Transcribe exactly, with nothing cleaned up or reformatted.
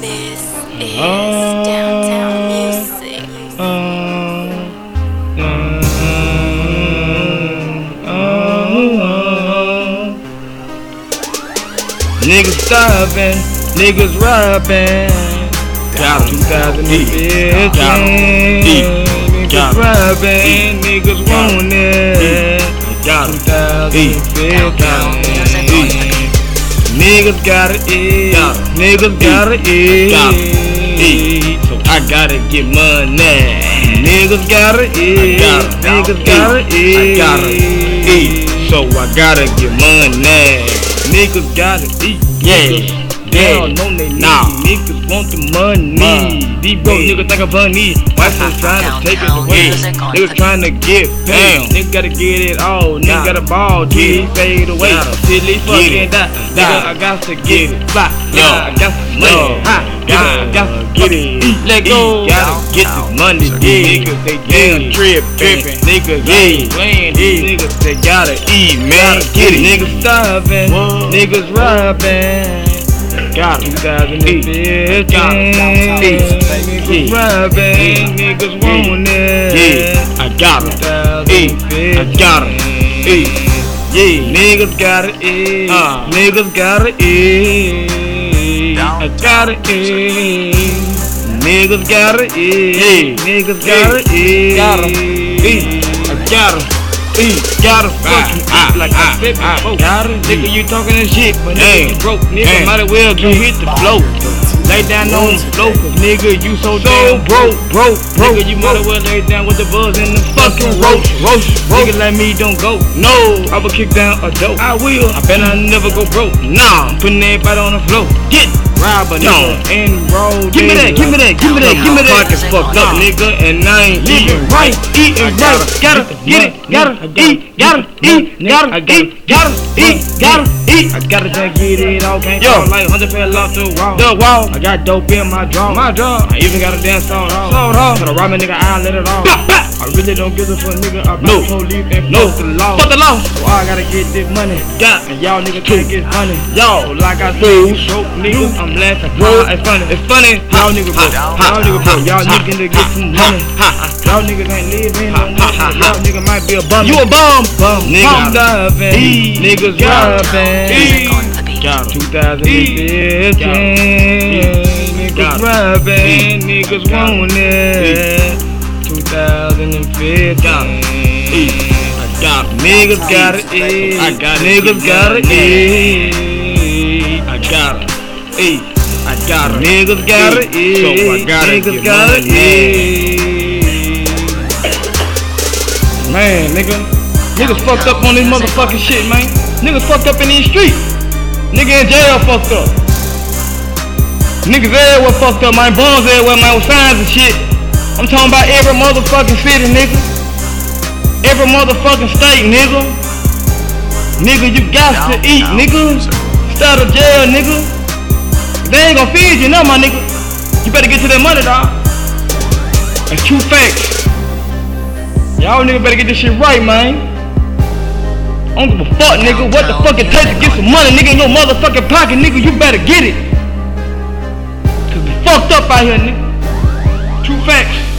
This is uh, Downtown Music. Uh, uh, uh, uh, uh. Niggas starving, niggas robbing. Got twenty fifteen. Niggas robbing, niggas want it. twenty fifteen. Niggas gotta eat, niggas gotta eat, so I gotta get money. Niggas gotta eat, niggas gotta eat, so I gotta get money. Niggas gotta eat, yeah. They don't know they nah. Niggas want the money. These broke niggas think I'm funny. Wife is trying to take it away. Niggas trying to get paid. Niggas gotta get it all. Niggas gotta ball, get it, fade away. Till they fucking die. Nigga, I got to get it. Fly. Yeah, I got to money. I got to get it. Let go. Gotta get the money. Niggas, they damn trippin'. Niggas, they playing. Niggas, they gotta eat, man. Get it. Niggas starvin'. Niggas robbin'. Got twenty fifteen. Niggas robbing, niggas want it. Yeah, I got it. I got it. Yeah, niggas gotta eat. Niggas gotta eat. I gotta eat. Niggas gotta eat. Niggas gotta eat. Gotta eat. I gotta. Gotta fucking eat like I said before. Nigga, you talking that shit, but nigga broke. Nigga, might as well go hit the floor. Lay down on the floor, nigga, you so damn broke, broke, broke. Nigga, you might as well lay down with the buzz and the fucking roach, roach, roach. Nigga, like me don't go, no. I will kick down a dope, I will. I bet I never go broke, nah. I'm putting everybody on the floor, get robber, nigga, and roll. Give me that, give me that, give me that, give me that. Pockets fucked up, nigga, and I ain't living right, eating right. Gotta get it, gotta eat, gotta eat, gotta eat, gotta eat, gotta eat. I gotta just get it all, can't fall like hundred fell off the wall, the wall. I got dope in my draw, my draw. I even got a damn sold off, sold off. But I rob a nigga, I let it off. I really don't give a fuck, nigga. I no, police and no the law, fuck the law. So I gotta get this money, got and y'all niggas can't get money, y'all. Like I said, broke niggas. I'm laughing, bro, it's funny, it's funny. Y'all niggas broke, y'all niggas broke, y'all niggas need to get some money. Y'all niggas ain't living no money, y'all niggas might be a bum. You a bum, bum, nigga. I'm loving, niggas robbing. twenty fifteen, niggas robbing, niggas want it. twenty fifteen, niggas gotta eat, niggas gotta eat. I gotta eat, I gotta niggas gotta eat, so I gotta niggas gotta eat. Man, nigga, niggas fucked up on this motherfucking shit, man. Niggas fucked up in these streets. Nigga in jail fucked up. Niggas everywhere fucked up, my bums everywhere, my old signs and shit. I'm talking about every motherfucking city, nigga. Every motherfucking state, nigga. Nigga, you got to eat, nigga. Out of jail, nigga. They ain't gonna feed you, no, my nigga. You better get to that money, dawg. That's true facts. Y'all nigga better get this shit right, man. I don't give a fuck, nigga. What the fuck it takes to get some money, nigga, in your motherfucking pocket, nigga. You better get it. Cause we fucked up out here, nigga. True facts.